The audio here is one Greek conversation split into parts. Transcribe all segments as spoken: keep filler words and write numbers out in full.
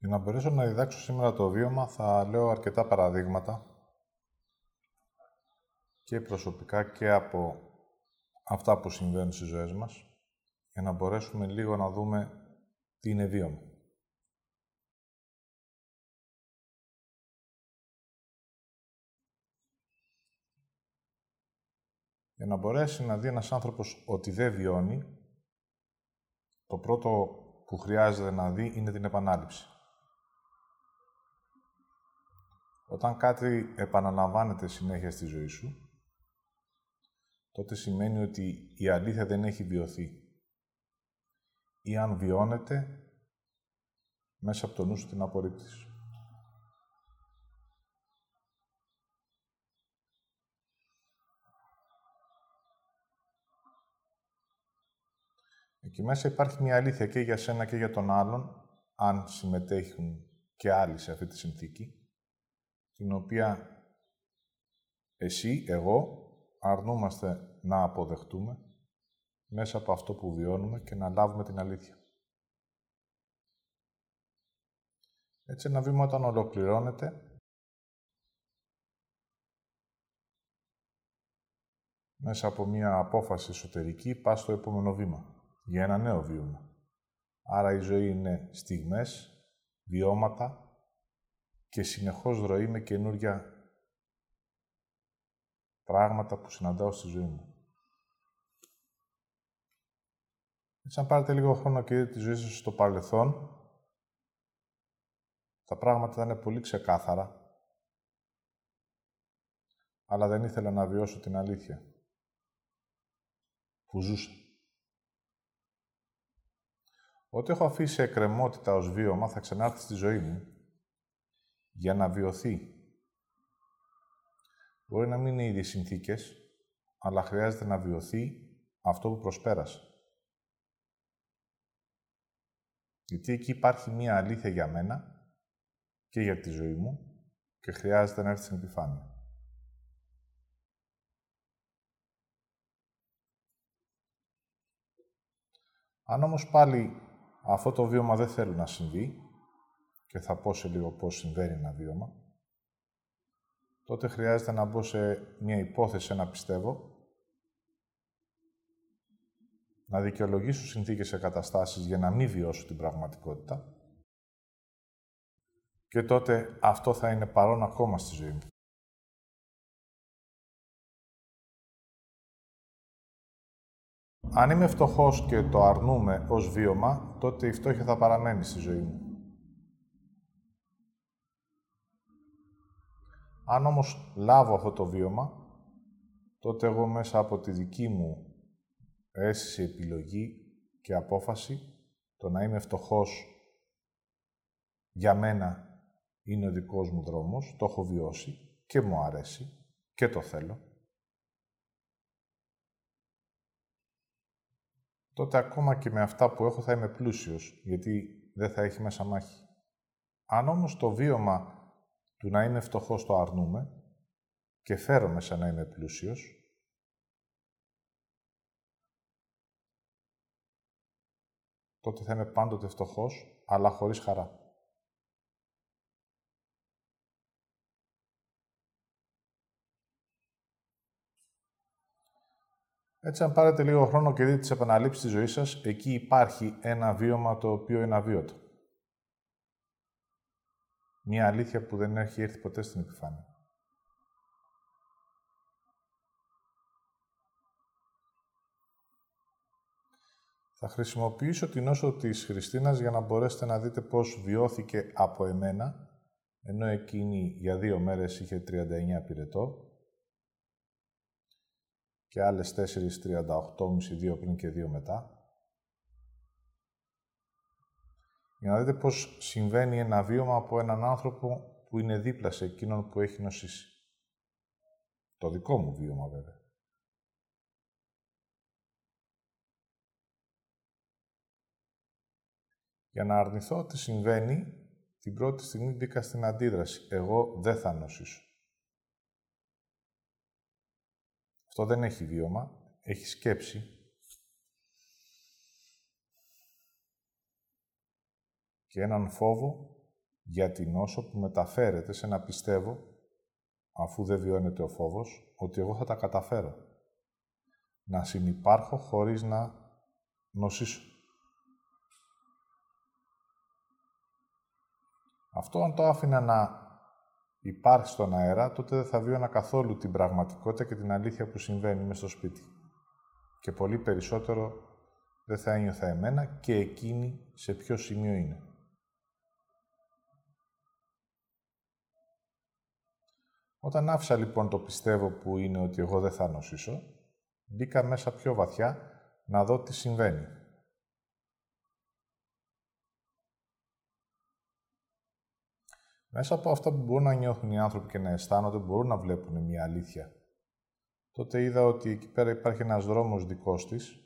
Για να μπορέσω να διδάξω σήμερα το βίωμα, θα λέω αρκετά παραδείγματα και προσωπικά και από αυτά που συμβαίνουν στις ζωές μας, για να μπορέσουμε λίγο να δούμε τι είναι βίωμα. Για να μπορέσει να δει ένας άνθρωπος ότι δεν βιώνει, το πρώτο που χρειάζεται να δει είναι την επανάληψη. Όταν κάτι επαναλαμβάνεται συνέχεια στη ζωή σου, τότε σημαίνει ότι η αλήθεια δεν έχει βιωθεί. Ή αν βιώνεται, μέσα από το νου σου την απορρίπτεις. Εκεί μέσα υπάρχει μια αλήθεια και για σένα και για τον άλλον, αν συμμετέχουν και άλλοι σε αυτή τη συνθήκη, την οποία εσύ, εγώ, αρνούμαστε να αποδεχτούμε μέσα από αυτό που βιώνουμε και να λάβουμε την αλήθεια. Έτσι ένα βήμα όταν ολοκληρώνεται, μέσα από μια απόφαση εσωτερική, πας στο επόμενο βήμα, για ένα νέο βήμα. Άρα η ζωή είναι στιγμές, βιώματα, και συνεχώς ροή με καινούργια πράγματα που συναντάω στη ζωή μου. Έτσι, αν πάρετε λίγο χρόνο και δείτε τη ζωή σας στο παρελθόν, τα πράγματα θα είναι πολύ ξεκάθαρα, αλλά δεν ήθελα να βιώσω την αλήθεια που ζούσα. Ό,τι έχω αφήσει εκκρεμότητα ως βίωμα θα ξανάρθει στη ζωή μου, για να βιωθεί. Μπορεί να μην είναι οι ίδιες συνθήκες, αλλά χρειάζεται να βιωθεί αυτό που προσπέρασε. Γιατί εκεί υπάρχει μία αλήθεια για μένα και για τη ζωή μου και χρειάζεται να έρθει στην επιφάνεια. Αν όμως πάλι αυτό το βίωμα δεν θέλω να συμβεί, και θα πω σε λίγο πώς συμβαίνει ένα βίωμα, τότε χρειάζεται να μπω σε μια υπόθεση, να πιστεύω, να δικαιολογήσω συνθήκες και καταστάσεις για να μην βιώσω την πραγματικότητα, και τότε αυτό θα είναι παρόν ακόμα στη ζωή μου. Αν είμαι φτωχός και το αρνούμε ως βίωμα, τότε η φτώχεια θα παραμένει στη ζωή μου. Αν όμως λάβω αυτό το βίωμα, τότε εγώ μέσα από τη δική μου αίσθηση, επιλογή και απόφαση, το να είμαι φτωχός για μένα είναι ο δικός μου δρόμος, το έχω βιώσει και μου αρέσει και το θέλω. Τότε ακόμα και με αυτά που έχω θα είμαι πλούσιος, γιατί δεν θα έχει μέσα μάχη. Αν όμως το βίωμα του να είμαι φτωχός το αρνούμε και φέρομαι σαν να είμαι πλούσιος, τότε θα είμαι πάντοτε φτωχός, αλλά χωρίς χαρά. Έτσι, αν πάρετε λίγο χρόνο και δείτε τις επαναλήψεις της ζωής σας, εκεί υπάρχει ένα βίωμα το οποίο είναι αβίωτο. Μια αλήθεια που δεν έχει έρθει ποτέ στην επιφάνεια. Θα χρησιμοποιήσω την όσο της Χριστίνας για να μπορέσετε να δείτε πώς βιώθηκε από εμένα, ενώ εκείνη για δύο μέρες είχε τριάντα εννέα πυρετό και άλλες τέσσερις τριάντα οκτώ κόμμα πέντε, δύο πριν και δύο μετά. Για να δείτε πώς συμβαίνει ένα βίωμα από έναν άνθρωπο που είναι δίπλα σε εκείνον που έχει νοσήσει. Το δικό μου βίωμα, βέβαια. Για να αρνηθώ τι συμβαίνει, την πρώτη στιγμή μπήκα στην αντίδραση. Εγώ δεν θα νοσήσω. Αυτό δεν έχει βίωμα, έχει σκέψη. Και έναν φόβο για την όσο που μεταφέρεται σε να πιστεύω, αφού δεν βιώνεται ο φόβος, ότι εγώ θα τα καταφέρω. Να συνυπάρχω χωρίς να νοσήσω. Αυτό αν το άφηνα να υπάρχει στον αέρα, τότε δεν θα βίωνα καθόλου την πραγματικότητα και την αλήθεια που συμβαίνει μες στο σπίτι. Και πολύ περισσότερο δεν θα ένιωθα εμένα και εκείνη σε ποιο σημείο είναι. Όταν άφησα λοιπόν το πιστεύω που είναι ότι εγώ δεν θα νοσήσω, μπήκα μέσα πιο βαθιά να δω τι συμβαίνει. Μέσα από αυτά που μπορούν να νιώθουν οι άνθρωποι και να αισθάνονται, μπορούν να βλέπουν μια αλήθεια. Τότε είδα ότι εκεί πέρα υπάρχει ένας δρόμος δικός της,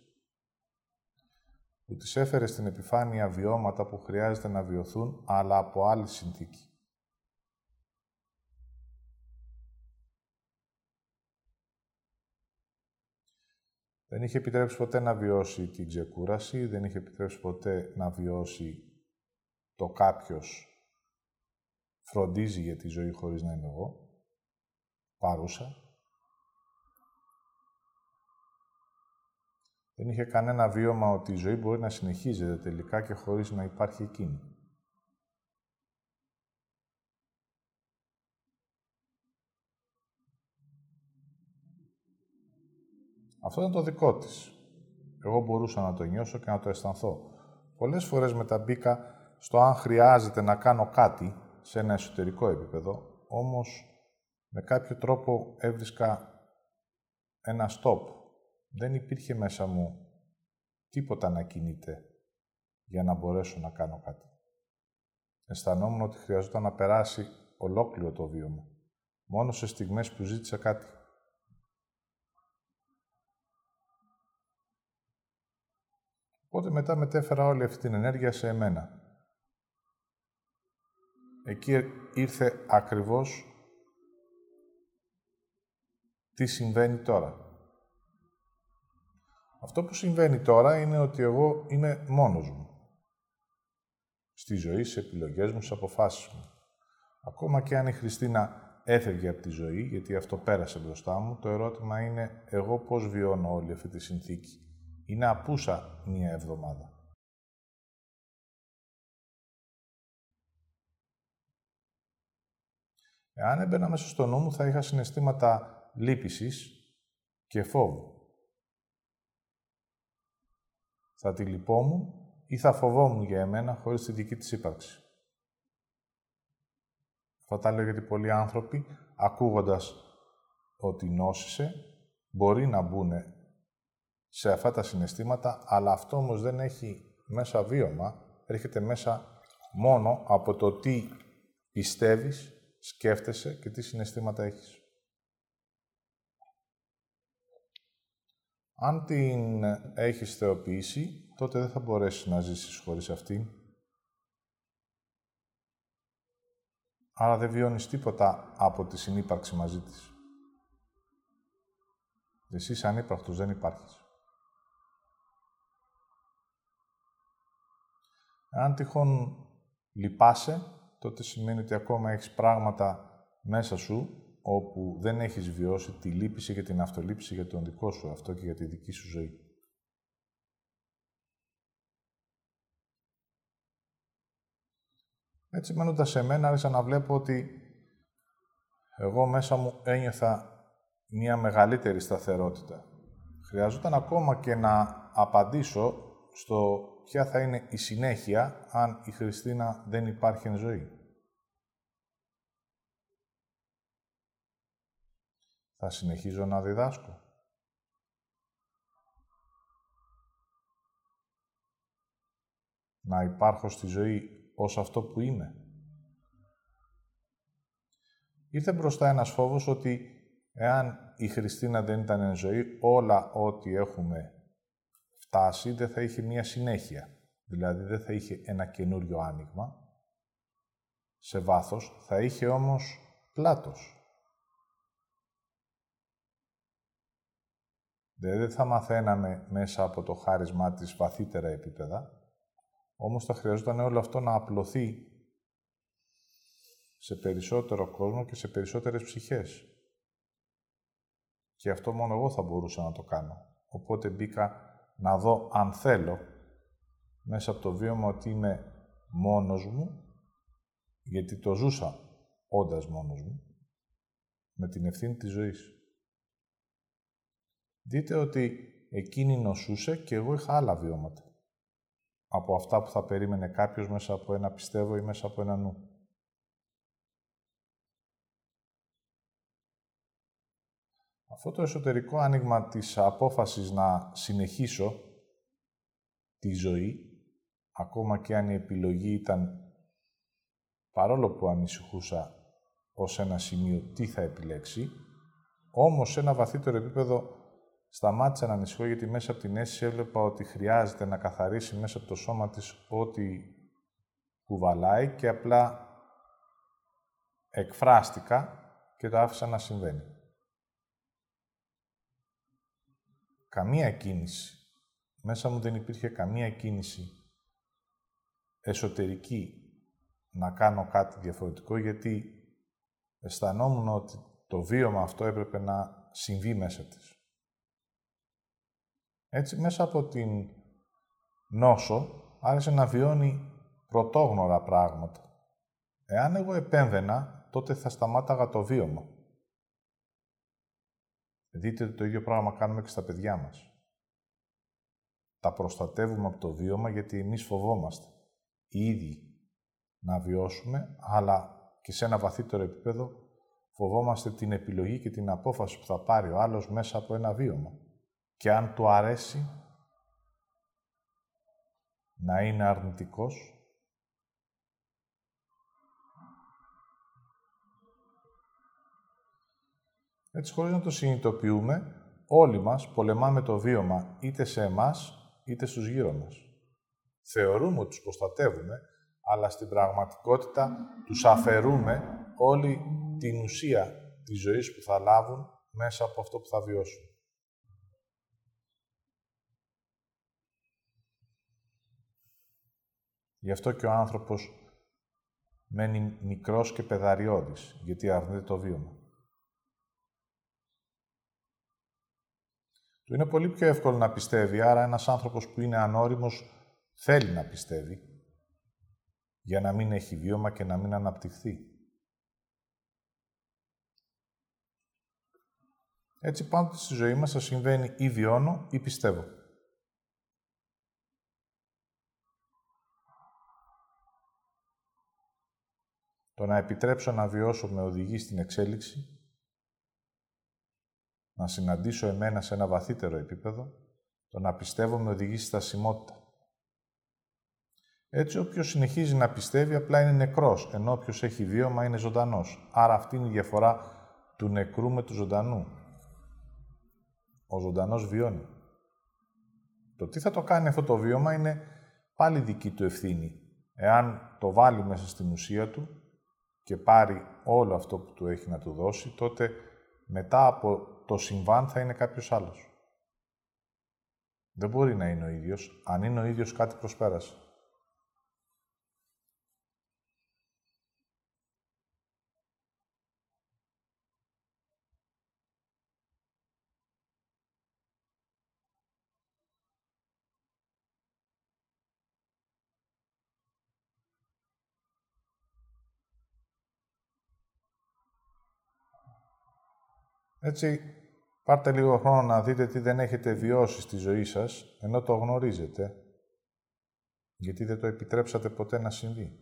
που της έφερε στην επιφάνεια βιώματα που χρειάζεται να βιωθούν, αλλά από άλλη συνθήκη. Δεν είχε επιτρέψει ποτέ να βιώσει την ξεκούραση, δεν είχε επιτρέψει ποτέ να βιώσει το κάποιος φροντίζει για τη ζωή χωρίς να είμαι εγώ, παρούσα. Δεν είχε κανένα βίωμα ότι η ζωή μπορεί να συνεχίζεται τελικά και χωρίς να υπάρχει εκείνη. Αυτό ήταν το δικό της. Εγώ μπορούσα να το νιώσω και να το αισθανθώ. Πολλές φορές μεταμπήκα στο αν χρειάζεται να κάνω κάτι σε ένα εσωτερικό επίπεδο, όμως με κάποιο τρόπο έβρισκα ένα stop. Δεν υπήρχε μέσα μου τίποτα να κινείται για να μπορέσω να κάνω κάτι. Αισθανόμουν ότι χρειαζόταν να περάσει ολόκληρο το βίωμα, μόνο σε στιγμές που ζήτησα κάτι. Οπότε μετά μετέφερα όλη αυτή την ενέργεια σε εμένα. Εκεί ήρθε ακριβώς τι συμβαίνει τώρα. Αυτό που συμβαίνει τώρα είναι ότι εγώ είμαι μόνος μου. Στη ζωή, στις επιλογές μου, στις αποφάσεις μου. Ακόμα και αν η Χριστίνα έφευγε από τη ζωή, γιατί αυτό πέρασε μπροστά μου, το ερώτημα είναι εγώ πώς βιώνω όλη αυτή τη συνθήκη. Είναι απούσα μία εβδομάδα. Εάν έμπαινα μέσα στο νου μου, θα είχα συναισθήματα λύπησης και φόβου. Θα τη λυπόμουν ή θα φοβόμουν για εμένα χωρίς τη δική της ύπαρξη. Θα τα λέω γιατί πολλοί άνθρωποι, ακούγοντας ότι νόσησε, μπορεί να μπουν σε αυτά τα συναισθήματα, αλλά αυτό όμως δεν έχει μέσα βίωμα, έρχεται μέσα μόνο από το τι πιστεύεις, σκέφτεσαι και τι συναισθήματα έχεις. Αν την έχεις θεοποιήσει, τότε δεν θα μπορέσεις να ζήσεις χωρίς αυτήν. Άρα δεν βιώνεις τίποτα από τη συνύπαρξη μαζί της. Εσύ είσαι ανύπαρκτος, δεν υπάρχεις. Αν τυχόν λυπάσαι, τότε σημαίνει ότι ακόμα έχεις πράγματα μέσα σου, όπου δεν έχεις βιώσει τη λύπηση και την αυτολύπηση για τον δικό σου αυτό και για τη δική σου ζωή. Έτσι, μένοντας σε μένα, άρχισα να βλέπω ότι εγώ μέσα μου ένιωθα μία μεγαλύτερη σταθερότητα. Χρειαζόταν ακόμα και να απαντήσω στο ποια θα είναι η συνέχεια αν η Χριστίνα δεν υπάρχει εν ζωή. Θα συνεχίζω να διδάσκω. Να υπάρχω στη ζωή ως αυτό που είμαι. Ήρθε μπροστά ένας φόβος ότι εάν η Χριστίνα δεν ήταν εν ζωή, όλα ό,τι έχουμε φτάσει δεν θα είχε μία συνέχεια. Δηλαδή δεν θα είχε ένα καινούριο άνοιγμα σε βάθος, θα είχε όμως πλάτος. Δηλαδή δεν θα μαθαίναμε μέσα από το χάρισμά της βαθύτερα επίπεδα, όμως θα χρειαζόταν όλο αυτό να απλωθεί σε περισσότερο κόσμο και σε περισσότερες ψυχές. Και αυτό μόνο εγώ θα μπορούσα να το κάνω. Οπότε μπήκα να δω αν θέλω μέσα από το βίωμα ότι είμαι μόνος μου, γιατί το ζούσα όντας μόνος μου, με την ευθύνη της ζωής. Δείτε ότι εκείνη νοσούσε και εγώ είχα άλλα βιώματα από αυτά που θα περίμενε κάποιος μέσα από ένα πιστεύω ή μέσα από ένα νου. Αυτό το εσωτερικό άνοιγμα της απόφασης να συνεχίσω τη ζωή, ακόμα και αν η επιλογή ήταν, παρόλο που ανησυχούσα ως ένα σημείο τι θα επιλέξει, όμως σε ένα βαθύτερο επίπεδο σταμάτησα να ανησυχώ, γιατί μέσα από την αίσθηση έβλεπα ότι χρειάζεται να καθαρίσει μέσα από το σώμα της ό,τι κουβαλάει και απλά εκφράστηκα και το άφησα να συμβαίνει. Καμία κίνηση. Μέσα μου δεν υπήρχε καμία κίνηση εσωτερική να κάνω κάτι διαφορετικό, γιατί αισθανόμουν ότι το βίωμα αυτό έπρεπε να συμβεί μέσα της. Έτσι, μέσα από την νόσο, άρχισε να βιώνει πρωτόγνωρα πράγματα. Εάν εγώ επέμβαινα, τότε θα σταμάταγα το βίωμα. Δείτε ότι το ίδιο πράγμα κάνουμε και στα παιδιά μας. Τα προστατεύουμε από το βίωμα, γιατί εμείς φοβόμαστε οι ίδιοι να βιώσουμε, αλλά και σε ένα βαθύτερο επίπεδο φοβόμαστε την επιλογή και την απόφαση που θα πάρει ο άλλος μέσα από ένα βίωμα. Και αν του αρέσει να είναι αρνητικός, έτσι, χωρίς να το συνειδητοποιούμε, όλοι μας πολεμάμε το βίωμα είτε σε εμάς, είτε στους γύρω μας. Θεωρούμε ότι τους προστατεύουμε, αλλά στην πραγματικότητα τους αφαιρούμε όλη την ουσία της ζωής που θα λάβουν μέσα από αυτό που θα βιώσουν. Γι' αυτό και ο άνθρωπος μένει μικρός και παιδαριώδης, γιατί αρνείται το βίωμα. Του είναι πολύ πιο εύκολο να πιστεύει, άρα ένας άνθρωπος που είναι ανώριμος θέλει να πιστεύει, για να μην έχει βίωμα και να μην αναπτυχθεί. Έτσι πάντοτε στη ζωή μας θα συμβαίνει ή βιώνω ή πιστεύω. Το να επιτρέψω να βιώσω με οδηγεί στην εξέλιξη, να συναντήσω εμένα σε ένα βαθύτερο επίπεδο, το να πιστεύω με οδηγεί στη στασιμότητα. Έτσι, όποιος συνεχίζει να πιστεύει απλά είναι νεκρός, ενώ όποιος έχει βίωμα είναι ζωντανός. Άρα αυτή είναι η διαφορά του νεκρού με του ζωντανού. Ο ζωντανός βιώνει. Το τι θα το κάνει αυτό το βίωμα είναι πάλι δική του ευθύνη. Εάν το βάλει μέσα στην ουσία του και πάρει όλο αυτό που του έχει να του δώσει, τότε μετά από το συμβάν θα είναι κάποιος άλλος. Δεν μπορεί να είναι ο ίδιος. Αν είναι ο ίδιος, κάτι προσπέρασε. Έτσι, πάρτε λίγο χρόνο να δείτε τι δεν έχετε βιώσει στη ζωή σας, ενώ το γνωρίζετε, γιατί δεν το επιτρέψατε ποτέ να συμβεί.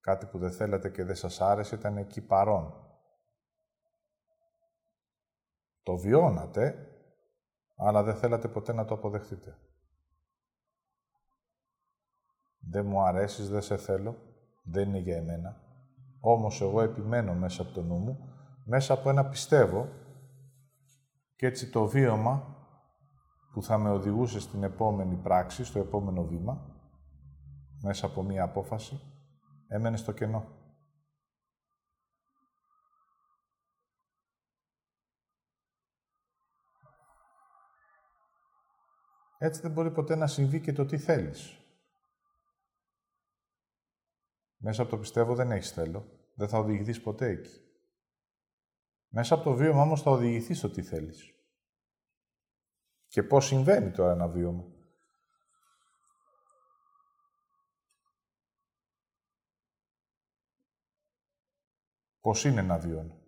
Κάτι που δεν θέλατε και δεν σας άρεσε ήταν εκεί παρόν. Το βιώνατε, αλλά δεν θέλατε ποτέ να το αποδεχτείτε. Δεν μου αρέσεις, δεν σε θέλω, δεν είναι για εμένα. Όμως εγώ επιμένω μέσα από το νου μου, μέσα από ένα πιστεύω, και έτσι το βίωμα που θα με οδηγούσε στην επόμενη πράξη, στο επόμενο βήμα, μέσα από μία απόφαση, έμενε στο κενό. Έτσι δεν μπορεί ποτέ να συμβεί και το τι θέλεις. Μέσα από το πιστεύω δεν έχεις θέλω. Δεν θα οδηγηθείς ποτέ εκεί. Μέσα από το βίωμα όμως θα οδηγηθείς στο τι θέλεις. Και πώς συμβαίνει τώρα ένα βίωμα. Πώς είναι να βιώνω.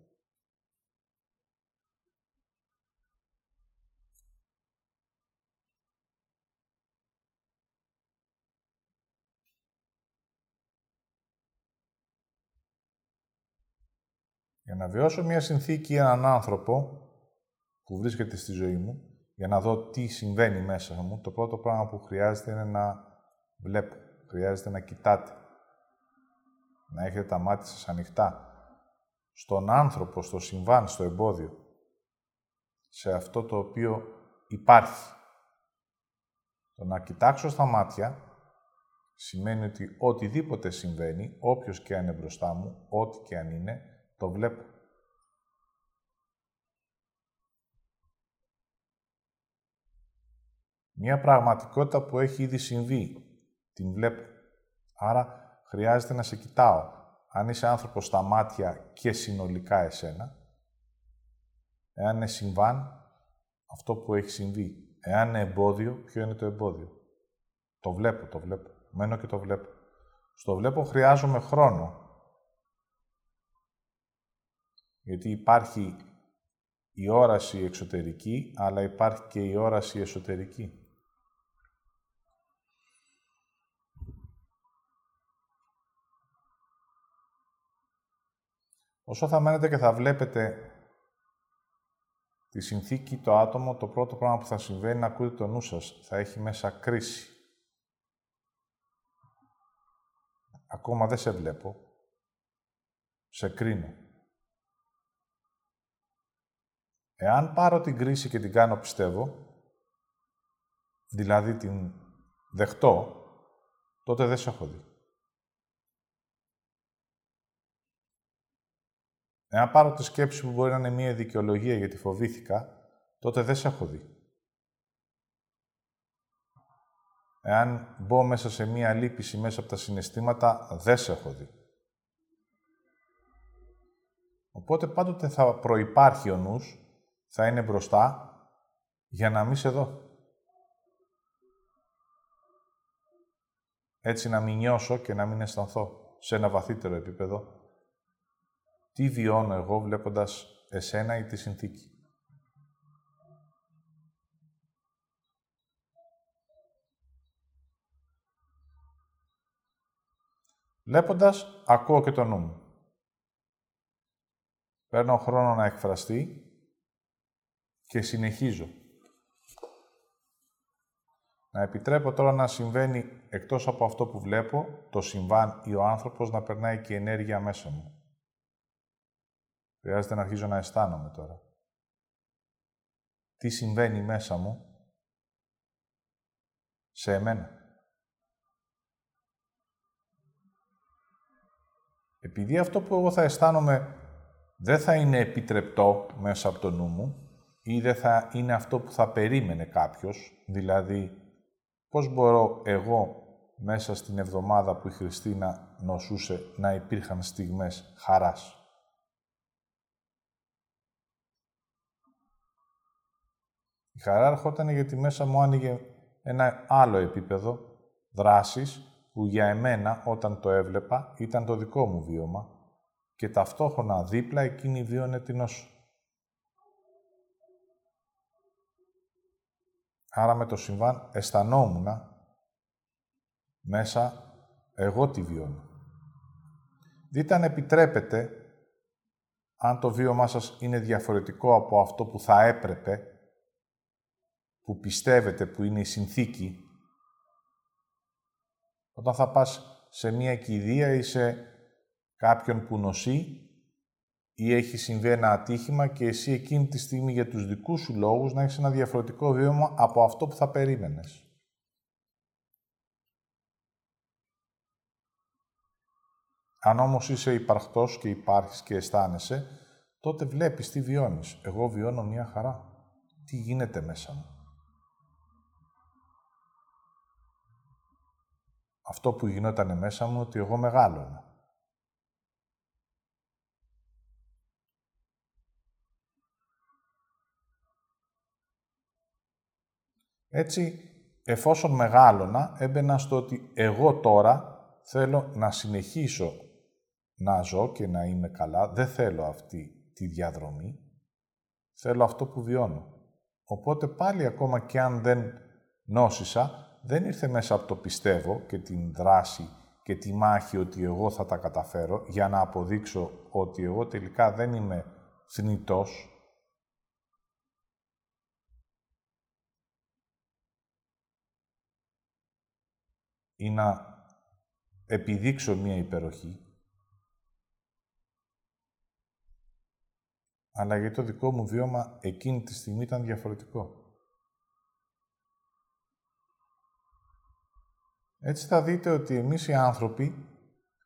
Για να βιώσω μια συνθήκη ή έναν άνθρωπο που βρίσκεται στη ζωή μου, για να δω τι συμβαίνει μέσα μου, το πρώτο πράγμα που χρειάζεται είναι να βλέπω. Χρειάζεται να κοιτάτε. Να έχετε τα μάτια σας ανοιχτά. Στον άνθρωπο, στο συμβάν, στο εμπόδιο. Σε αυτό το οποίο υπάρχει. Το να κοιτάξω στα μάτια σημαίνει ότι οτιδήποτε συμβαίνει, όποιος και αν είναι μπροστά μου, ό,τι και αν είναι, το βλέπω. Μια πραγματικότητα που έχει ήδη συμβεί, την βλέπω. Άρα χρειάζεται να σε κοιτάω. Αν είσαι άνθρωπος στα μάτια και συνολικά εσένα, εάν είναι συμβάν, αυτό που έχει συμβεί. Εάν είναι εμπόδιο, ποιο είναι το εμπόδιο. Το βλέπω, το βλέπω. Μένω και το βλέπω. Στο βλέπω χρειάζομαι χρόνο. Γιατί υπάρχει η όραση εξωτερική, αλλά υπάρχει και η όραση εσωτερική. Όσο θα μένετε και θα βλέπετε τη συνθήκη, το άτομο, το πρώτο πράγμα που θα συμβαίνει είναι να ακούτε το νου σας. Θα έχει μέσα κρίση. Ακόμα δεν σε βλέπω. Σε κρίνω. Εάν πάρω την κρίση και την κάνω πιστεύω, δηλαδή την δεχτώ, τότε δεν σε έχω δει. Εάν πάρω τη σκέψη που μπορεί να είναι μία δικαιολογία γιατί φοβήθηκα, τότε δεν σε έχω δει. Εάν μπω μέσα σε μία λύπηση, μέσα από τα συναισθήματα, δεν σε έχω δει. Οπότε πάντοτε θα προϋπάρχει ο νους, θα είναι μπροστά, για να μην σε δω. Έτσι να μην νιώσω και να μην αισθανθώ σε ένα βαθύτερο επίπεδο. Τι βιώνω εγώ βλέποντας εσένα ή τη συνθήκη. Βλέποντας, ακούω και το νου μου. Παίρνω χρόνο να εκφραστεί και συνεχίζω. Να επιτρέπω τώρα να συμβαίνει, εκτός από αυτό που βλέπω, το συμβάν ή ο άνθρωπος, να περνάει και η ενέργεια μέσα μου. Χρειάζεται να αρχίζω να αισθάνομαι τώρα. Τι συμβαίνει μέσα μου, σε εμένα. Επειδή αυτό που εγώ θα αισθάνομαι δεν θα είναι επιτρεπτό μέσα από το νου μου ή δεν θα είναι αυτό που θα περίμενε κάποιος, δηλαδή πώς μπορώ εγώ μέσα στην εβδομάδα που η Χριστίνα νοσούσε να υπήρχαν στιγμές χαράς. Η χαρά έρχονταν γιατί μέσα μου άνοιγε ένα άλλο επίπεδο δράσης που για εμένα όταν το έβλεπα ήταν το δικό μου βίωμα και ταυτόχρονα δίπλα εκείνη βίωνε την νόσο. Άρα με το συμβάν αισθανόμουν μέσα εγώ τη βιώνω. Δείτε αν επιτρέπετε, αν το βίωμά σας είναι διαφορετικό από αυτό που θα έπρεπε, που πιστεύετε που είναι η συνθήκη, όταν θα πας σε μία κηδεία ή σε κάποιον που νοσεί ή έχει συμβεί ένα ατύχημα και εσύ εκείνη τη στιγμή για τους δικούς σου λόγους να έχεις ένα διαφορετικό βίωμα από αυτό που θα περίμενες. Αν όμως είσαι υπαρχτός και υπάρχεις και αισθάνεσαι, τότε βλέπεις τι βιώνεις. Εγώ βιώνω μία χαρά. Τι γίνεται μέσα μου. Αυτό που γινόταν μέσα μου, ότι εγώ μεγάλωνα. Έτσι, εφόσον μεγάλωνα, έμπαινα στο ότι εγώ τώρα θέλω να συνεχίσω να ζω και να είμαι καλά. Δεν θέλω αυτή τη διαδρομή. Θέλω αυτό που βιώνω. Οπότε πάλι ακόμα και αν δεν νόσησα, δεν ήρθε μέσα από το πιστεύω και την δράση και τη μάχη ότι εγώ θα τα καταφέρω για να αποδείξω ότι εγώ τελικά δεν είμαι θνητός. Ή να επιδείξω μία υπεροχή. Αλλά γιατί το δικό μου βίωμα εκείνη τη στιγμή ήταν διαφορετικό. Έτσι θα δείτε ότι εμείς οι άνθρωποι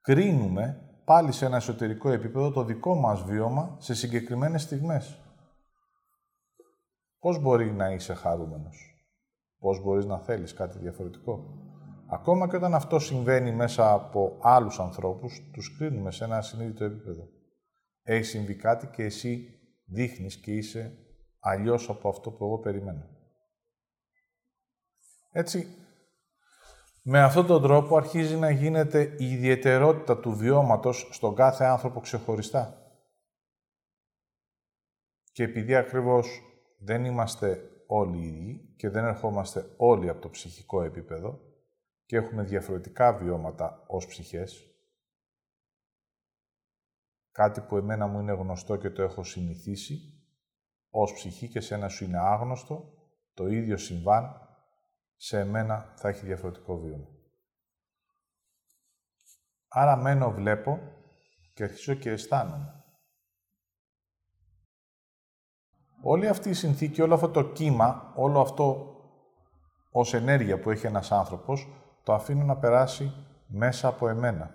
κρίνουμε πάλι σε ένα εσωτερικό επίπεδο το δικό μας βίωμα σε συγκεκριμένες στιγμές. Πώς μπορεί να είσαι χαρούμενος, πώς μπορείς να θέλεις κάτι διαφορετικό. Ακόμα και όταν αυτό συμβαίνει μέσα από άλλους ανθρώπους, τους κρίνουμε σε ένα ασυνείδητο επίπεδο. Έχει συμβεί κάτι και εσύ δείχνεις και είσαι αλλιώς από αυτό που εγώ περιμένω. Έτσι, με αυτόν τον τρόπο αρχίζει να γίνεται η ιδιαιτερότητα του βιώματος στον κάθε άνθρωπο ξεχωριστά. Και επειδή ακριβώς δεν είμαστε όλοι ίδιοι και δεν ερχόμαστε όλοι από το ψυχικό επίπεδο, και έχουμε διαφορετικά βιώματα ως ψυχές. Κάτι που εμένα μου είναι γνωστό και το έχω συνηθίσει ως ψυχή και σε ένα σου είναι άγνωστο, το ίδιο συμβάν σε εμένα θα έχει διαφορετικό βίωμα. Άρα μένω, βλέπω και αρχίζω και αισθάνομαι. Όλη αυτή η συνθήκη, όλο αυτό το κύμα, όλο αυτό ως ενέργεια που έχει ένας άνθρωπος, το αφήνω να περάσει μέσα από εμένα.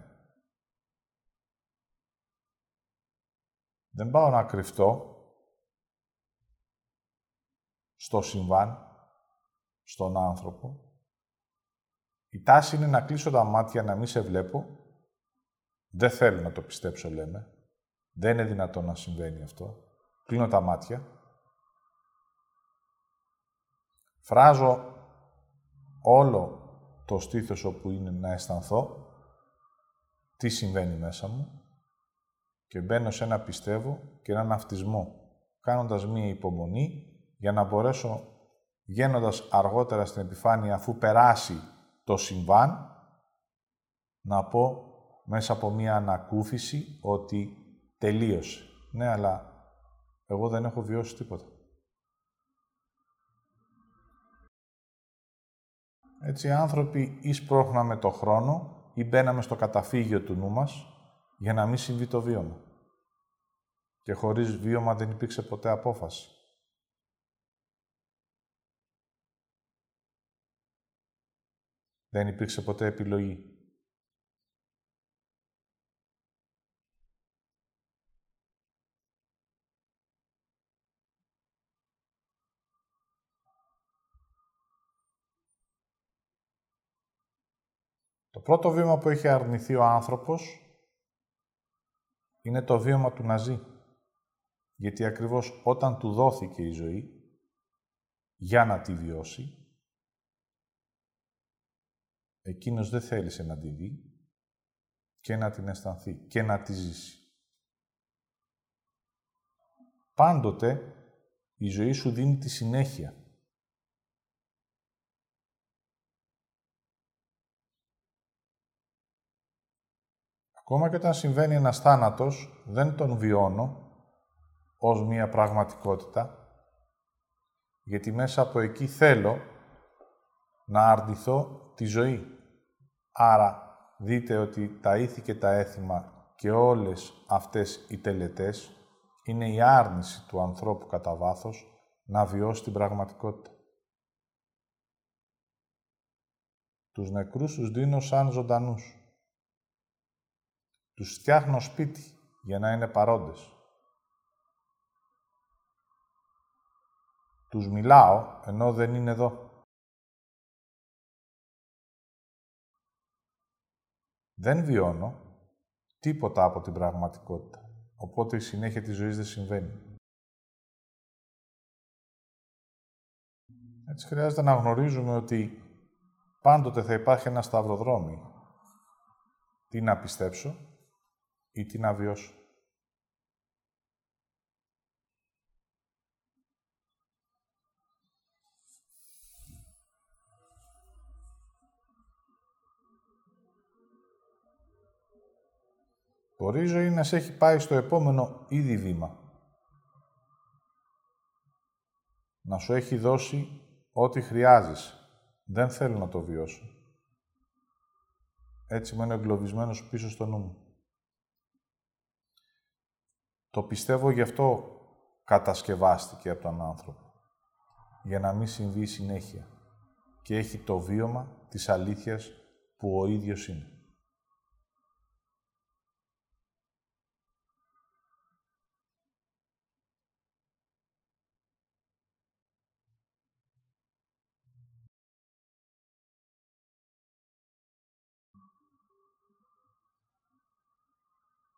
Δεν πάω να κρυφτώ στο συμβάν, στον άνθρωπο. Η τάση είναι να κλείσω τα μάτια, να μην σε βλέπω. Δεν θέλω να το πιστέψω, λέμε. Δεν είναι δυνατόν να συμβαίνει αυτό. Κλείνω τα μάτια. Φράζω όλο το στήθος όπου είναι να αισθανθώ, τι συμβαίνει μέσα μου και μπαίνω σε ένα πιστεύω και έναν αυτισμό, κάνοντας μία υπομονή για να μπορέσω, βγαίνοντας αργότερα στην επιφάνεια αφού περάσει το συμβάν, να πω μέσα από μία ανακούφιση ότι τελείωσε. Ναι, αλλά εγώ δεν έχω βιώσει τίποτα. Έτσι, οι άνθρωποι ή σπρώχναμε το χρόνο ή μπαίναμε στο καταφύγιο του νου μας για να μην συμβεί το βίωμα. Και χωρίς βίωμα δεν υπήρξε ποτέ απόφαση. Δεν υπήρξε ποτέ επιλογή. Το πρώτο βήμα που έχει αρνηθεί ο άνθρωπος είναι το βήμα του να ζει. Γιατί ακριβώς όταν του δόθηκε η ζωή, για να τη βιώσει, εκείνος δεν θέλησε να τη δει και να την αισθανθεί και να τη ζήσει. Πάντοτε η ζωή σου δίνει τη συνέχεια. Ακόμα και όταν συμβαίνει ένας θάνατος, δεν τον βιώνω ως μία πραγματικότητα, γιατί μέσα από εκεί θέλω να αρνηθώ τη ζωή. Άρα, δείτε ότι τα ήθη και τα έθιμα και όλες αυτές οι τελετές είναι η άρνηση του ανθρώπου κατά βάθος να βιώσει την πραγματικότητα. Τους νεκρούς τους δίνω σαν ζωντανούς. Τους φτιάχνω σπίτι για να είναι παρόντες. Τους μιλάω ενώ δεν είναι εδώ. Δεν βιώνω τίποτα από την πραγματικότητα, οπότε η συνέχεια της ζωής δεν συμβαίνει. Έτσι χρειάζεται να γνωρίζουμε ότι πάντοτε θα υπάρχει ένα σταυροδρόμι. Τι να πιστέψω ή τι να βιώσω. Μπορεί η ζωή να σε έχει πάει στο επόμενο ήδη βήμα. Να σου έχει δώσει ό,τι χρειάζεσαι. Δεν θέλω να το βιώσω. Έτσι μένω εγκλωβισμένος πίσω στο νου μου. Το πιστεύω γι' αυτό κατασκευάστηκε από τον άνθρωπο. Για να μην συμβεί συνέχεια. Και έχει το βίωμα της αλήθειας που ο ίδιος είναι.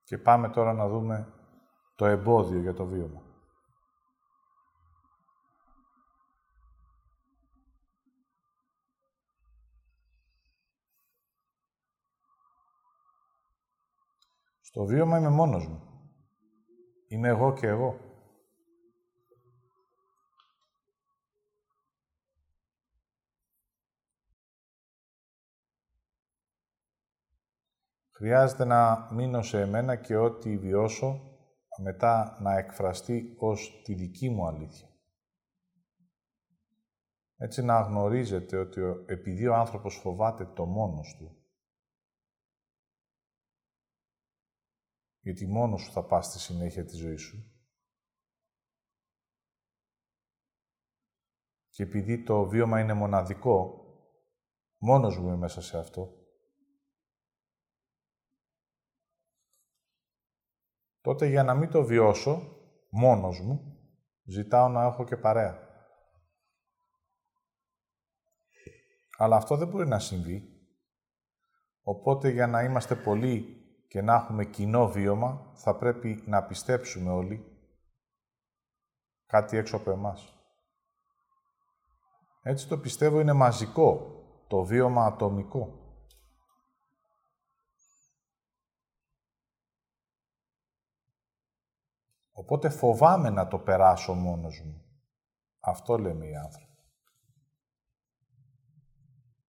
Και πάμε τώρα να δούμε το εμπόδιο για το βίωμα. Στο βίωμα είμαι μόνος μου. Είμαι εγώ και εγώ. Χρειάζεται να μείνω σε εμένα και ό,τι βιώσω, μετά να εκφραστεί ως τη δική μου αλήθεια. Έτσι να γνωρίζετε ότι επειδή ο άνθρωπος φοβάται το μόνος του, γιατί μόνος σου θα πας στη συνέχεια της ζωής σου, και επειδή το βίωμα είναι μοναδικό, μόνος μου είμαι μέσα σε αυτό, τότε για να μην το βιώσω μόνος μου, ζητάω να έχω και παρέα. Αλλά αυτό δεν μπορεί να συμβεί. Οπότε για να είμαστε πολλοί και να έχουμε κοινό βίωμα, θα πρέπει να πιστέψουμε όλοι κάτι έξω από εμάς. Έτσι το πιστεύω είναι μαζικό, το βίωμα ατομικό. Οπότε φοβάμαι να το περάσω μόνος μου. Αυτό λέμε οι άνθρωποι.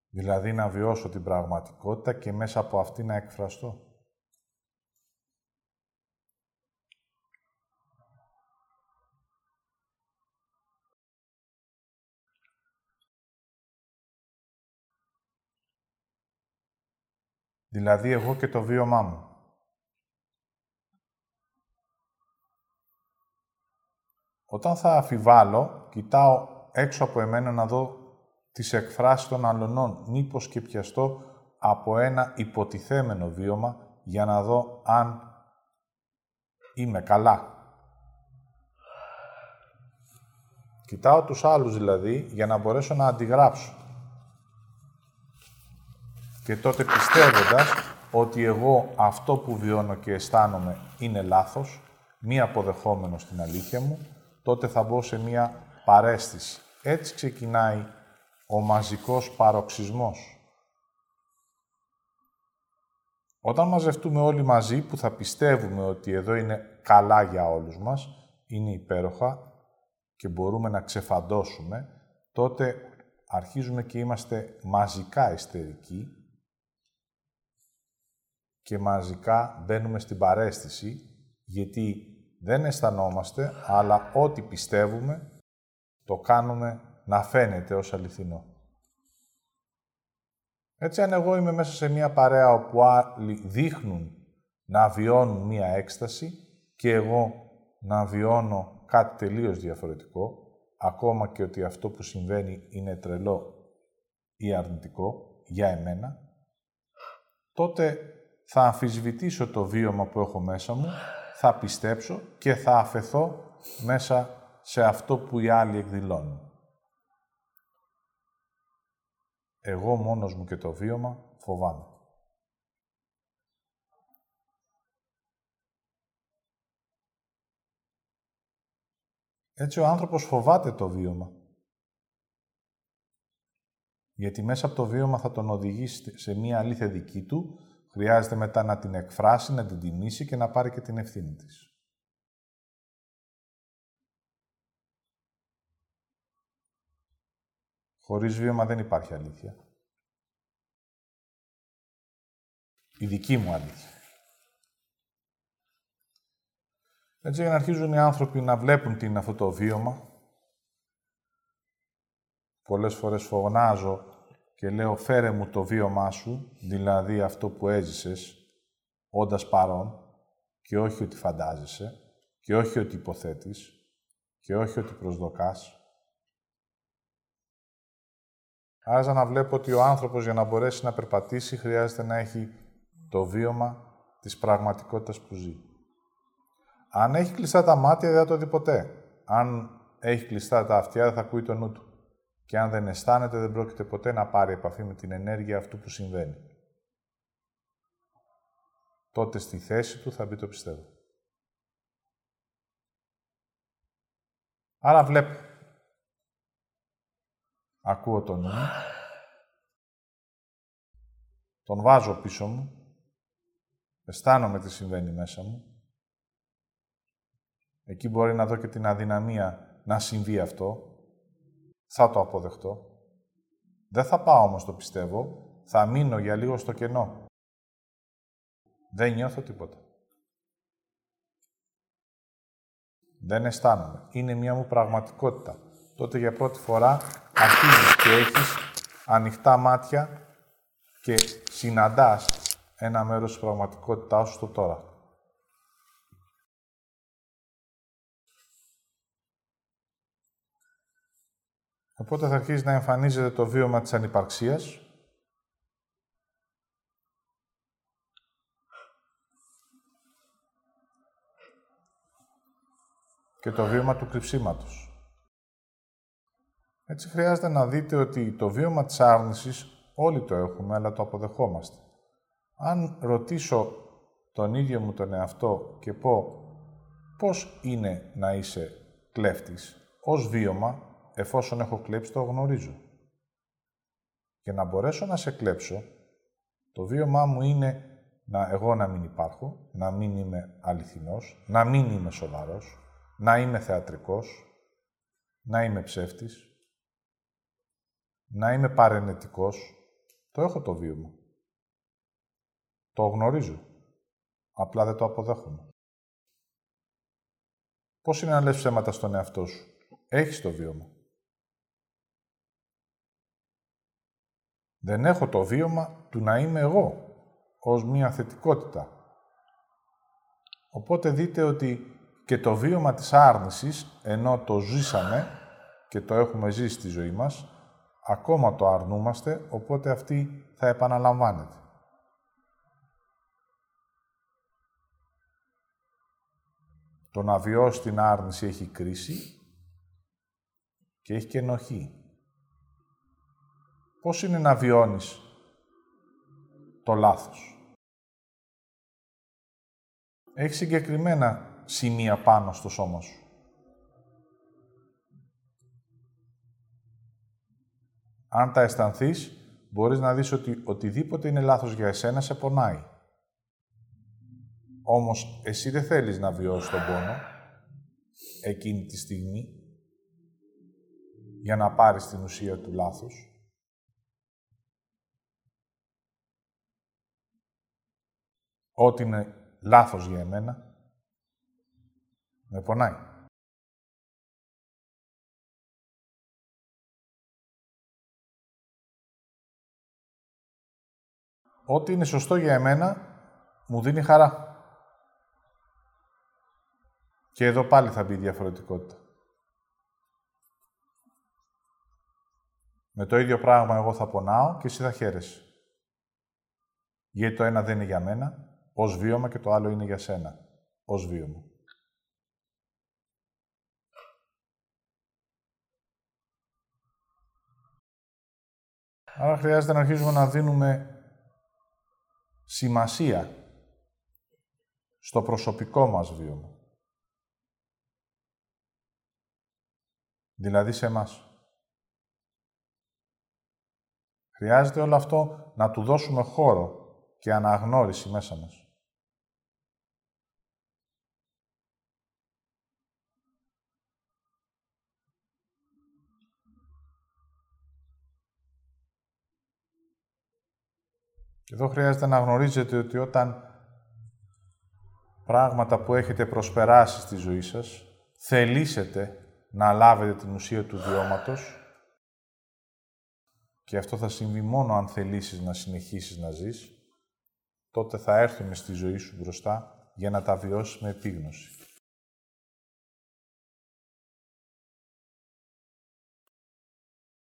Δηλαδή να βιώσω την πραγματικότητα και μέσα από αυτή να εκφραστώ. Δηλαδή εγώ και το βίωμά μου. Όταν θα αμφιβάλλω, κοιτάω έξω από εμένα να δω τις εκφράσεις των αλλωνών, μήπως και πιαστώ από ένα υποτιθέμενο βίωμα για να δω αν είμαι καλά. Κοιτάω τους άλλους δηλαδή για να μπορέσω να αντιγράψω. Και τότε πιστεύοντας ότι εγώ αυτό που βιώνω και αισθάνομαι είναι λάθος, μη αποδεχόμενος την αλήθεια μου, τότε θα μπω σε μία παρέστηση. Έτσι ξεκινάει ο μαζικός παροξισμός. Όταν μαζευτούμε όλοι μαζί, που θα πιστεύουμε ότι εδώ είναι καλά για όλους μας, είναι υπέροχα και μπορούμε να ξεφαντώσουμε, τότε αρχίζουμε και είμαστε μαζικά ιστερικοί και μαζικά μπαίνουμε στην παρέστηση, γιατί δεν αισθανόμαστε, αλλά ό,τι πιστεύουμε, το κάνουμε να φαίνεται ως αληθινό. Έτσι, αν εγώ είμαι μέσα σε μία παρέα όπου άλλοι δείχνουν να βιώνουν μία έκσταση και εγώ να βιώνω κάτι τελείως διαφορετικό, ακόμα και ότι αυτό που συμβαίνει είναι τρελό ή αρνητικό για εμένα, τότε θα αμφισβητήσω το βίωμα που έχω μέσα μου, θα πιστέψω και θα αφεθώ μέσα σε αυτό που οι άλλοι εκδηλώνουν. Εγώ μόνος μου και το βίωμα φοβάμαι. Έτσι ο άνθρωπος φοβάται το βίωμα. γιατί μέσα από το βίωμα θα τον οδηγήσει σε μία αλήθεια δική του, χρειάζεται μετά να την εκφράσει, να την τιμήσει και να πάρει και την ευθύνη της. Χωρίς βίωμα δεν υπάρχει αλήθεια. Η δική μου αλήθεια. Έτσι για να αρχίζουν οι άνθρωποι να βλέπουν τι είναι αυτό το βίωμα. Πολλές φορές φωνάζω και λέω φέρε μου το βίωμά σου, δηλαδή αυτό που έζησες, όντας παρόν και όχι ότι φαντάζεσαι και όχι ότι υποθέτεις και όχι ότι προσδοκάς. Άρα να βλέπω ότι ο άνθρωπος για να μπορέσει να περπατήσει χρειάζεται να έχει το βίωμα της πραγματικότητας που ζει. Αν έχει κλειστά τα μάτια δεν θα το δει ποτέ. Αν έχει κλειστά τα αυτιά δεν θα ακούει το νου του. Και αν δεν αισθάνεται δεν πρόκειται ποτέ να πάρει επαφή με την ενέργεια αυτού που συμβαίνει. Τότε στη θέση του θα μπει το πιστεύω. Άρα βλέπω. Ακούω τον νου. Τον βάζω πίσω μου. Αισθάνομαι τι συμβαίνει μέσα μου. Εκεί μπορεί να δω και την αδυναμία να συμβεί αυτό. Θα το αποδεχτώ. Δεν θα πάω όμως το πιστεύω. Θα μείνω για λίγο στο κενό. Δεν νιώθω τίποτα. Δεν αισθάνομαι. Είναι μια μου πραγματικότητα. Τότε για πρώτη φορά αρχίζεις και έχεις ανοιχτά μάτια και συναντάς ένα μέρος της πραγματικότητάς σου στο τώρα. Οπότε θα αρχίσει να εμφανίζεται το βίωμα της ανυπαρξίας. Και το βίωμα του κρυψίματος. Έτσι χρειάζεται να δείτε ότι το βίωμα της άρνησης όλοι το έχουμε, αλλά το αποδεχόμαστε. Αν ρωτήσω τον ίδιο μου τον εαυτό και πω πώς είναι να είσαι κλέφτης ως βίωμα, εφόσον έχω κλέψει, το γνωρίζω. Για να μπορέσω να σε κλέψω, το βίωμά μου είναι να εγώ να μην υπάρχω, να μην είμαι αληθινός, να μην είμαι σοβαρός, να είμαι θεατρικός, να είμαι ψεύτης, να είμαι παρενετικός. Το έχω το βίωμα. Το γνωρίζω. Απλά δεν το αποδέχομαι. Πώς είναι να λες ψέματα στον εαυτό σου? Έχεις το βίωμα. Δεν έχω το βίωμα του να είμαι εγώ, ως μία θετικότητα. Οπότε δείτε ότι και το βίωμα της άρνησης, ενώ το ζήσαμε και το έχουμε ζήσει στη ζωή μας, ακόμα το αρνούμαστε, οπότε αυτή θα επαναλαμβάνεται. Το να βιώσει την άρνηση έχει κρίση και έχει και ενοχή. Πώς είναι να βιώνεις το λάθος? Έχεις συγκεκριμένα σημεία πάνω στο σώμα σου. Αν τα αισθανθείς, μπορείς να δεις ότι οτιδήποτε είναι λάθος για εσένα σε πονάει. Όμως εσύ δεν θέλεις να βιώσεις τον πόνο εκείνη τη στιγμή για να πάρεις την ουσία του λάθους. Ό,τι είναι λάθος για εμένα, με πονάει. Ό,τι είναι σωστό για εμένα, μου δίνει χαρά. Και εδώ πάλι θα μπει η διαφορετικότητα. Με το ίδιο πράγμα εγώ θα πονάω και εσύ θα χαίρεσαι. Γιατί το ένα δεν είναι για μένα, ως βίωμα, και το άλλο είναι για σένα, ως βίωμα. Άρα χρειάζεται να αρχίσουμε να δίνουμε σημασία στο προσωπικό μας βίωμα. Δηλαδή σε εμάς. Χρειάζεται όλο αυτό να του δώσουμε χώρο και αναγνώριση μέσα μας. Και εδώ χρειάζεται να γνωρίζετε ότι όταν πράγματα που έχετε προσπεράσει στη ζωή σας, θελήσετε να λάβετε την ουσία του βιώματος και αυτό θα συμβεί μόνο αν θελήσεις να συνεχίσεις να ζεις, τότε θα έρθουμε στη ζωή σου μπροστά για να τα βιώσεις με επίγνωση.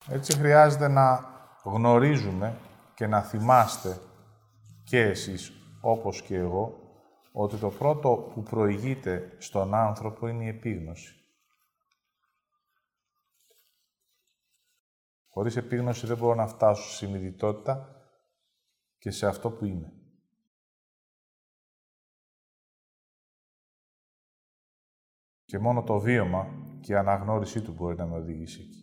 Έτσι χρειάζεται να γνωρίζουμε και να θυμάστε και εσείς, όπως και εγώ, ότι το πρώτο που προηγείται στον άνθρωπο είναι η επίγνωση. Χωρίς επίγνωση δεν μπορώ να φτάσω στη συνειδητότητα και σε αυτό που είμαι. Και μόνο το βίωμα και η αναγνώρισή του μπορεί να με οδηγήσει εκεί.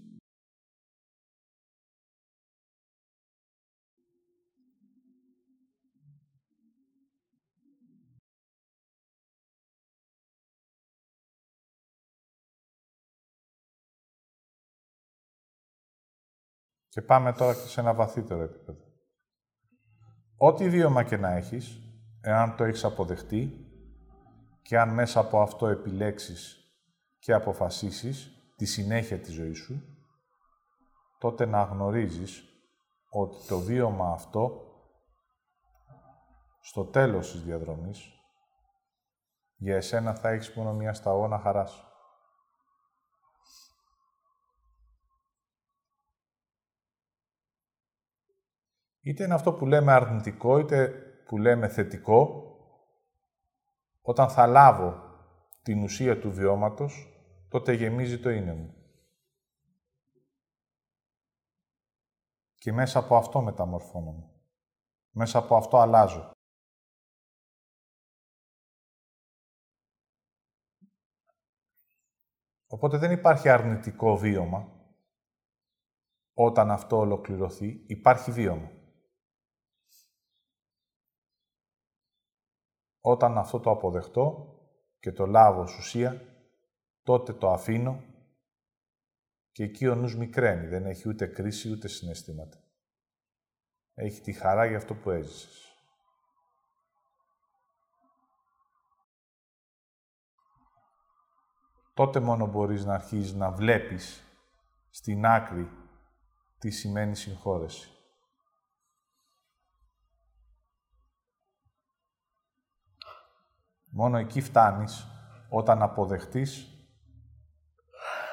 Και πάμε τώρα και σε ένα βαθύτερο επίπεδο. Ό,τι βίωμα και να έχεις, εάν το έχεις αποδεχτεί και αν μέσα από αυτό επιλέξεις και αποφασίσεις τη συνέχεια της ζωής σου, τότε να γνωρίζεις ότι το βίωμα αυτό, στο τέλος της διαδρομής, για εσένα θα έχεις μόνο μια σταγόνα χαράς. Είτε είναι αυτό που λέμε αρνητικό, είτε που λέμε θετικό, όταν θα λάβω την ουσία του βιώματος, τότε γεμίζει το είναι μου. Και μέσα από αυτό μεταμορφώνομαι. Μέσα από αυτό αλλάζω. Οπότε δεν υπάρχει αρνητικό βίωμα. Όταν αυτό ολοκληρωθεί, υπάρχει βίωμα. Όταν αυτό το αποδεχτώ και το λάβω ως ουσία, τότε το αφήνω και εκεί ο νους μικραίνει, δεν έχει ούτε κρίση ούτε συναισθήματα. Έχει τη χαρά για αυτό που έζησες. Τότε μόνο μπορείς να αρχίσεις να βλέπεις στην άκρη τι σημαίνει συγχώρεση. Μόνο εκεί φτάνεις, όταν αποδεχτείς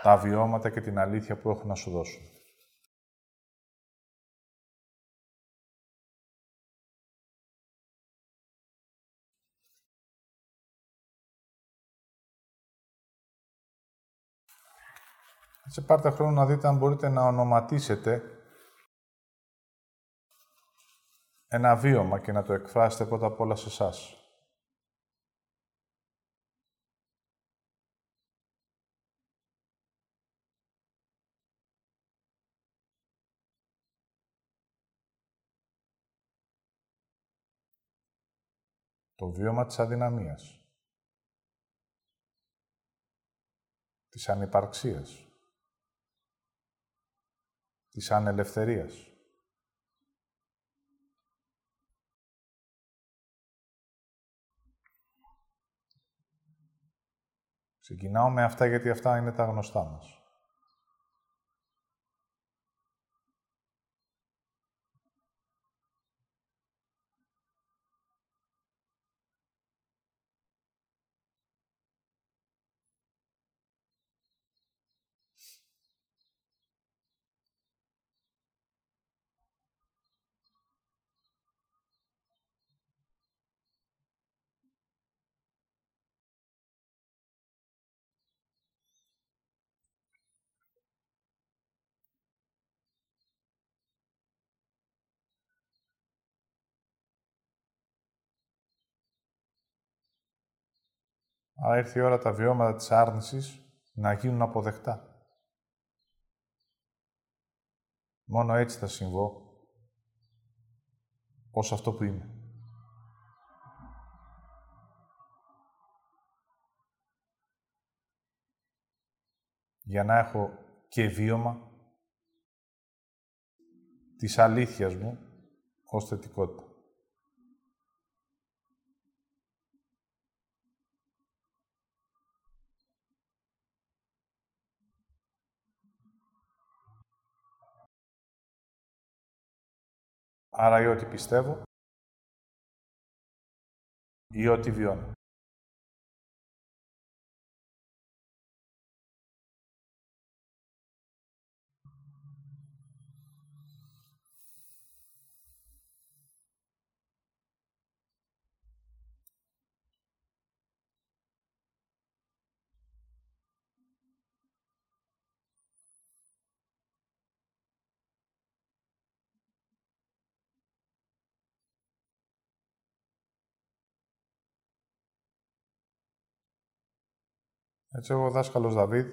τα βιώματα και την αλήθεια που έχουν να σου δώσουν. Έτσι πάρτε χρόνο να δείτε αν μπορείτε να ονοματίσετε ένα βίωμα και να το εκφράσετε πρώτα απ' όλα σε εσάς. Το βίωμα της αδυναμίας, της ανυπαρξίας, της ανελευθερίας. Ξεκινάω με αυτά γιατί αυτά είναι τα γνωστά μας. Άρα ήρθε η ώρα τα βιώματα της άρνησης να γίνουν αποδεκτά. Μόνο έτσι θα συμβώ ως αυτό που είμαι. Για να έχω και βίωμα της αλήθειας μου ως θετικότητα. Άρα ή ότι πιστεύω ή ότι βιώνω. Έτσι, εγώ, ο δάσκαλος Δαυίδ,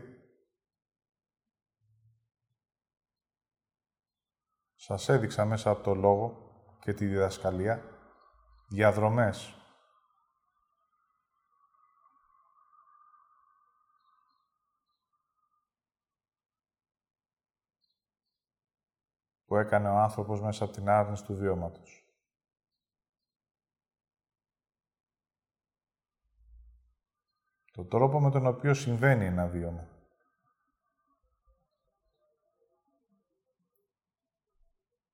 σας έδειξα μέσα από το λόγο και τη διδασκαλία διαδρομές που έκανε ο άνθρωπος μέσα από την άρνηση του βιώματος. Τον τρόπο με τον οποίο συμβαίνει ένα βίωμα.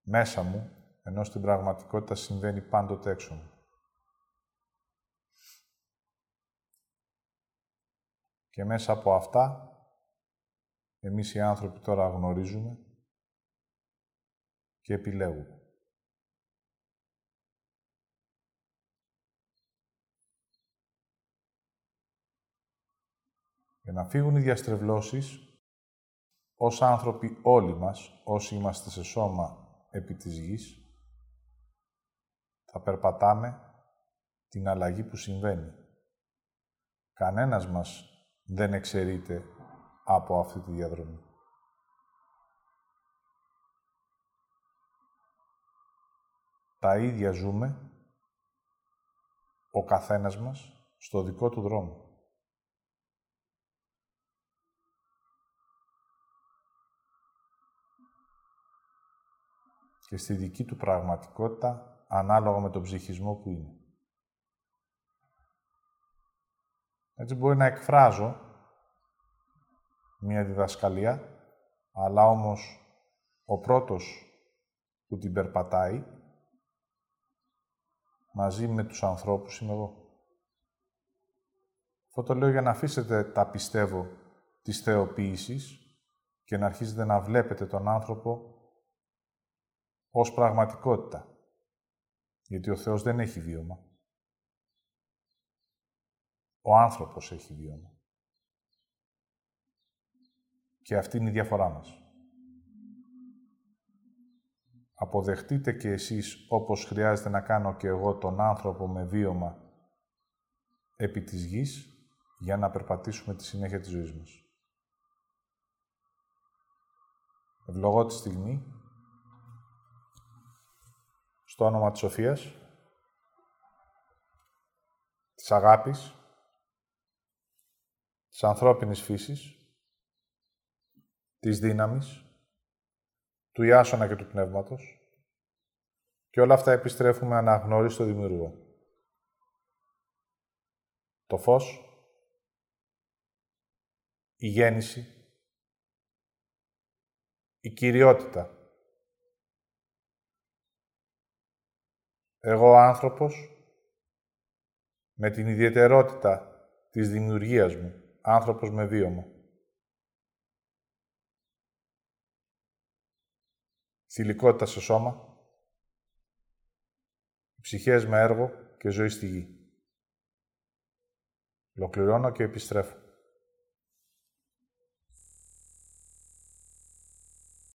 Μέσα μου, ενώ στην πραγματικότητα συμβαίνει πάντοτε έξω μου. Και μέσα από αυτά, εμείς οι άνθρωποι τώρα γνωρίζουμε και επιλέγουμε. Για να φύγουν οι διαστρεβλώσεις, ως άνθρωποι όλοι μας, όσοι είμαστε σε σώμα επί της γης, θα περπατάμε την αλλαγή που συμβαίνει. Κανένας μας δεν εξαιρείται από αυτή τη διαδρομή. Τα ίδια ζούμε, ο καθένας μας, στο δικό του δρόμο. Και στη δική του πραγματικότητα, ανάλογα με τον ψυχισμό που είναι. Έτσι μπορεί να εκφράζω μία διδασκαλία, αλλά όμως ο πρώτος που την περπατάει, μαζί με τους ανθρώπους είμαι εγώ. Αυτό το λέω για να αφήσετε τα πιστεύω της θεοποίησης και να αρχίσετε να βλέπετε τον άνθρωπο ως πραγματικότητα, γιατί ο Θεός δεν έχει βίωμα. Ο άνθρωπος έχει βίωμα. Και αυτή είναι η διαφορά μας. Αποδεχτείτε και εσείς, όπως χρειάζεται να κάνω και εγώ, τον άνθρωπο με βίωμα επί της γης, για να περπατήσουμε τη συνέχεια της ζωής μας. Ευλογώ τη στιγμή, στο όνομα της σοφίας, της αγάπης, της ανθρώπινης φύσης, της δύναμης, του ιάσονα και του πνεύματος, και όλα αυτά επιστρέφουμε αναγνώριση στο Δημιουργό. Το φως, η γέννηση, η κυριότητα, εγώ άνθρωπος, με την ιδιαιτερότητα της δημιουργίας μου, άνθρωπος με βίωμα. Θηλυκότητα σε σώμα, ψυχές με έργο και ζωή στη γη. Ολοκληρώνω και επιστρέφω.